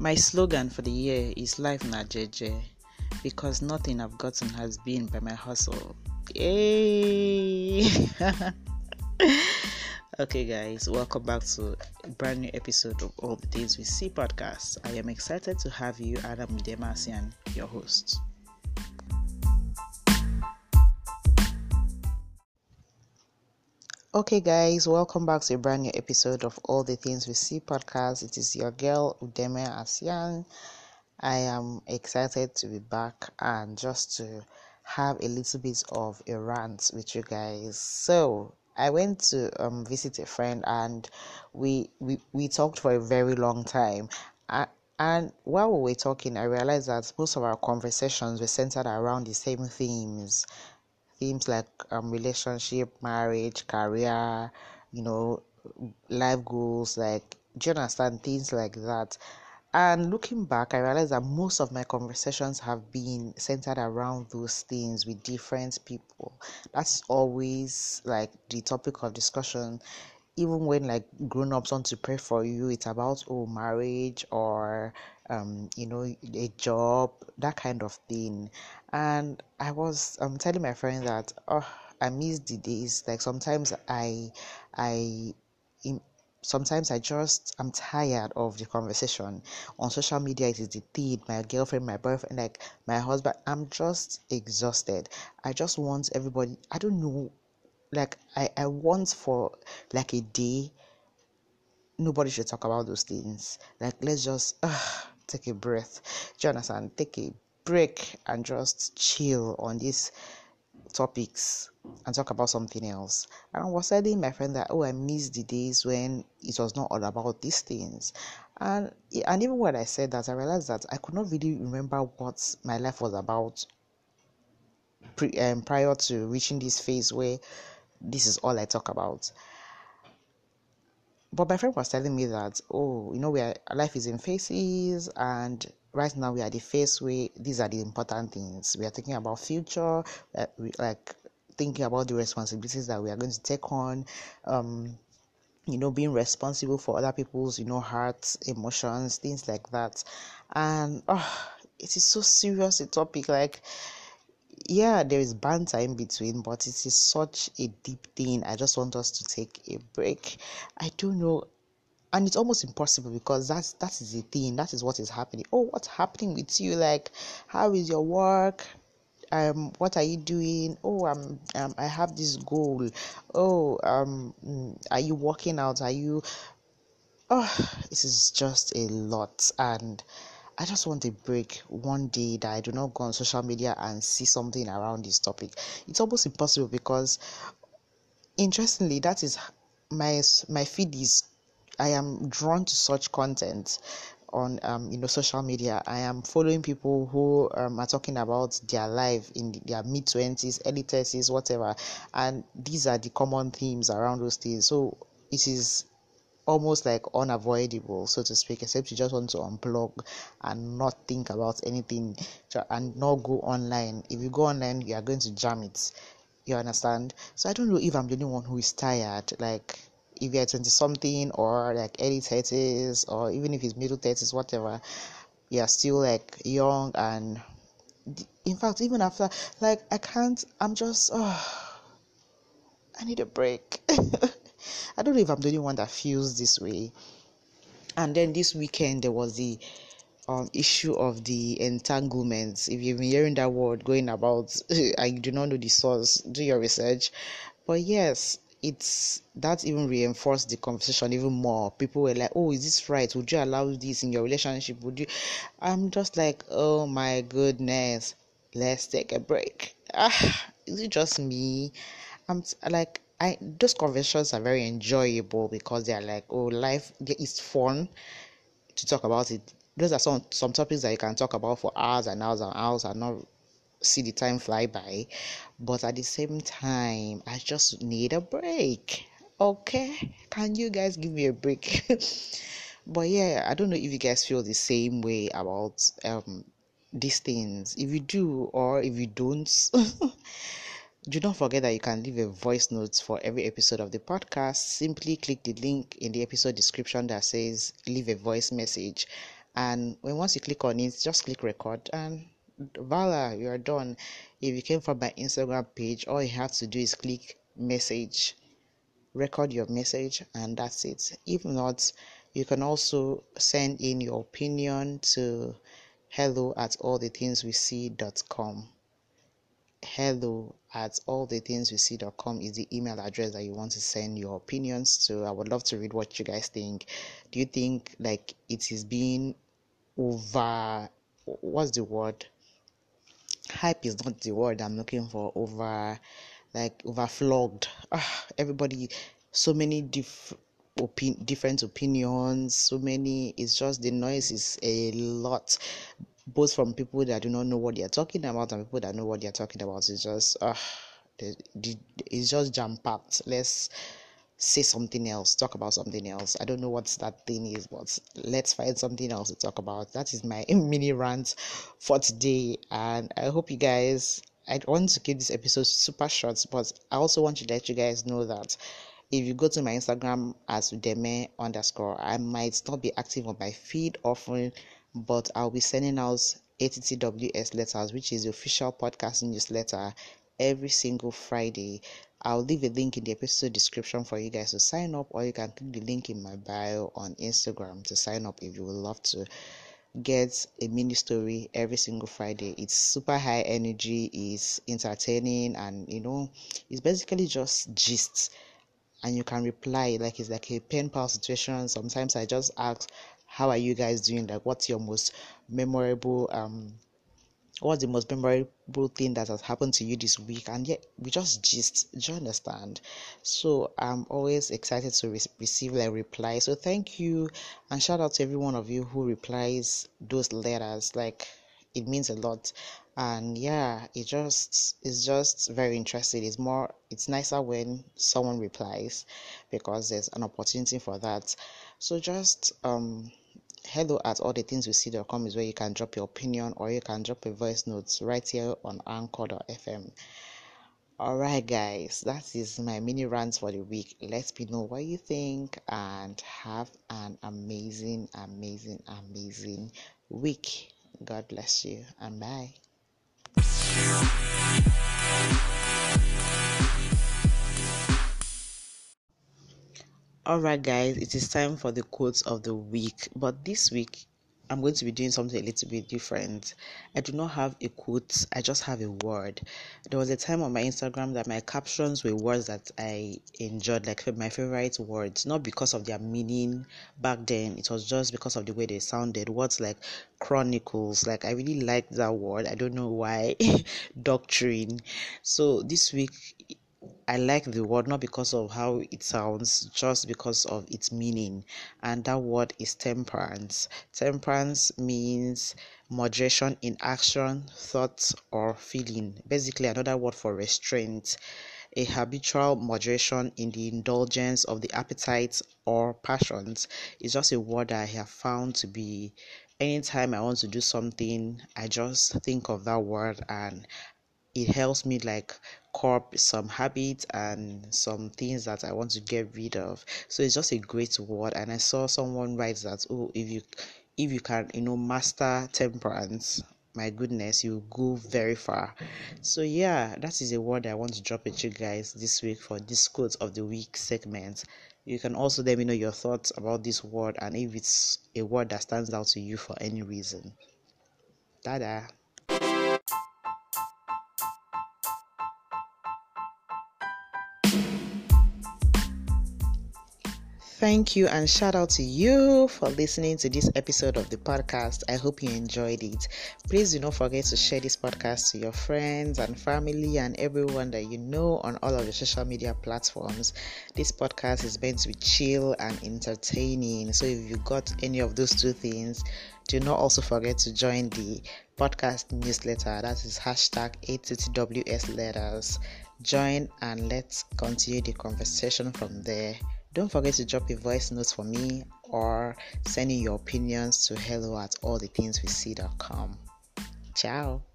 My slogan for the year is life na jeje, because nothing I've gotten has been by my hustle. Yay! Okay guys, welcome back to a brand new episode of All the Days We See podcast. I am excited to have you, and I'm Udeme Essien, your host. Okay guys, welcome back to a brand new episode of All the Things We See podcast. It is your girl Udeme Essien. I am excited to be back and just to have a little bit of a rant with you guys. So I went to visit a friend, and we talked for a very long time. And while we were talking, I realized that most of our conversations were centered around the same themes. Themes like relationship, marriage, career, life goals, like, do you understand? Things like that. And looking back, I realized that most of my conversations have been centered around those things with different people. That's always like the topic of discussion. Even when like grown-ups want to pray for you, it's about marriage or a job, that kind of thing. And I was telling my friend that I miss the days. Like sometimes I'm tired of the conversation. On social media, it is the thing, my girlfriend, my boyfriend, like my husband. I'm just exhausted. I just want everybody, I don't know, like I want for like a day, nobody should talk about those things. Like let's just take a breath. Jonathan, take a break and just chill on this topics and talk about something else. And I was telling my friend that I miss the days when it was not all about these things. And even when I said that, I realized that I could not really remember what my life was about prior to reaching this phase where this is all I talk about. But my friend was telling me that life is in phases, and right now we are the phase where these are the important things. We are thinking about future, thinking about the responsibilities that we are going to take on, being responsible for other people's hearts, emotions, things like that. And it is so serious a topic. Like yeah, there is banter in between, but it is such a deep thing. I just want us to take a break. I don't know. And it's almost impossible, because that is the thing. That is what is happening. What's happening with you? Like, how is your work? What are you doing? I have this goal. Are you working out? Are you? This is just a lot, and I just want a break one day that I do not go on social media and see something around this topic. It's almost impossible, because interestingly, that is my feed is, I am drawn to such content on social media. I am following people who are talking about their life in their mid-20s, early 30s, whatever, and these are the common themes around those things. So it is almost like unavoidable, so to speak, except you just want to unplug and not think about anything and not go online. If you go online, you are going to jam it. You understand? So I don't know if I'm the only one who is tired. Like if you're 20 something or like early 30s, or even if it's middle 30s, whatever, you're still like young. And in fact, even after, like I can't, I'm just, I need a break. I don't know if I'm the only one that feels this way. And then this weekend, there was the issue of the entanglements. If you've been hearing that word going about, I do not know the source, do your research. But yes, that even reinforced the conversation even more. People were like, is this right? Would you allow this in your relationship? Would you? I'm just like, oh my goodness, let's take a break. Is it just me? Those conversations are very enjoyable, because they are like, life is fun to talk about it. Those are some topics that you can talk about for hours and hours and hours and not see the time fly by. But at the same time, I just need a break. Okay, can you guys give me a break? But yeah, I don't know if you guys feel the same way about these things. If you do, or if you don't. Do not forget that you can leave a voice note for every episode of the podcast. Simply click the link in the episode description that says leave a voice message, And once you click on it, just click record and voila, you are done. If you came from my Instagram page, all you have to do is click message, record your message, and that's it. If not, you can also send in your opinion to hello@allthethingswesee.com. hello@allthethingswesee.com is the email address that you want to send your opinions to. I would love to read what you guys think. Do you think like it is being over, what's the word? Hype is not the word I'm looking for. Overflogged. Everybody, so many different opinions, so many. It's just the noise is a lot, both from people that do not know what they are talking about and people that know what they are talking about. It's just it's just jam-packed. Let's say something else, talk about something else. I don't know what that thing is, but let's find something else to talk about. That is my mini rant for today, and I hope you guys, I want to keep this episode super short, but I also want to let you guys know that if you go to my Instagram as Udeme_, I might not be active on my feed often, but I'll be sending out ATTWS letters, which is the official podcast newsletter, every single Friday. I'll leave a link in the episode description for you guys to sign up, or you can click the link in my bio on Instagram to sign up if you would love to get a mini story every single Friday. It's super high energy, it's entertaining, and it's basically just gists. And you can reply, like it's like a pen pal situation. Sometimes I just ask, how are you guys doing? Like, what's the most memorable thing that has happened to you this week? And yet we just gist. Do you understand? So I'm always excited to receive replies. So thank you, and shout out to every one of you who replies those letters. Like, it means a lot. And yeah, it's just very interesting. It's nicer when someone replies, because there's an opportunity for that. So just hello@allthethingswesee.com is where you can drop your opinion, or you can drop a voice note right here on anchor.fm. Alright guys, that is my mini rant for the week. Let me know what you think, and have an amazing, amazing, amazing week. God bless you, and bye. Alright guys, it is time for the quotes of the week, but this week I'm going to be doing something a little bit different. I do not have a quote, I just have a word. There was a time on my Instagram that my captions were words that I enjoyed, like my favorite words, not because of their meaning back then, it was just because of the way they sounded. Words like chronicles, like I really liked that word, I don't know why. Doctrine. So this week I like the word, not because of how it sounds, just because of its meaning. And that word is temperance. Temperance means moderation in action, thought, or feeling. Basically, another word for restraint. A habitual moderation in the indulgence of the appetites or passions. It's just a word that I have found to be, anytime I want to do something, I just think of that word, and it helps me curb some habits and some things that I want to get rid of. So it's just a great word, and I saw someone write that, if you can master temperance, my goodness, you go very far. So yeah, that is a word I want to drop at you guys this week for this quote of the week segment. You can also let me know your thoughts about this word, and if it's a word that stands out to you for any reason. Tada. Thank you, and shout out to you for listening to this episode of the podcast. I hope you enjoyed it. Please do not forget to share this podcast to your friends and family and everyone that you know on all of the social media platforms. This podcast is meant to be chill and entertaining. So if you got any of those two things, do not also forget to join the podcast newsletter. That is #ATTWS letters. Join and let's continue the conversation from there. Don't forget to drop a voice note for me, or send in your opinions to hello@allthethingswesee.com. Ciao.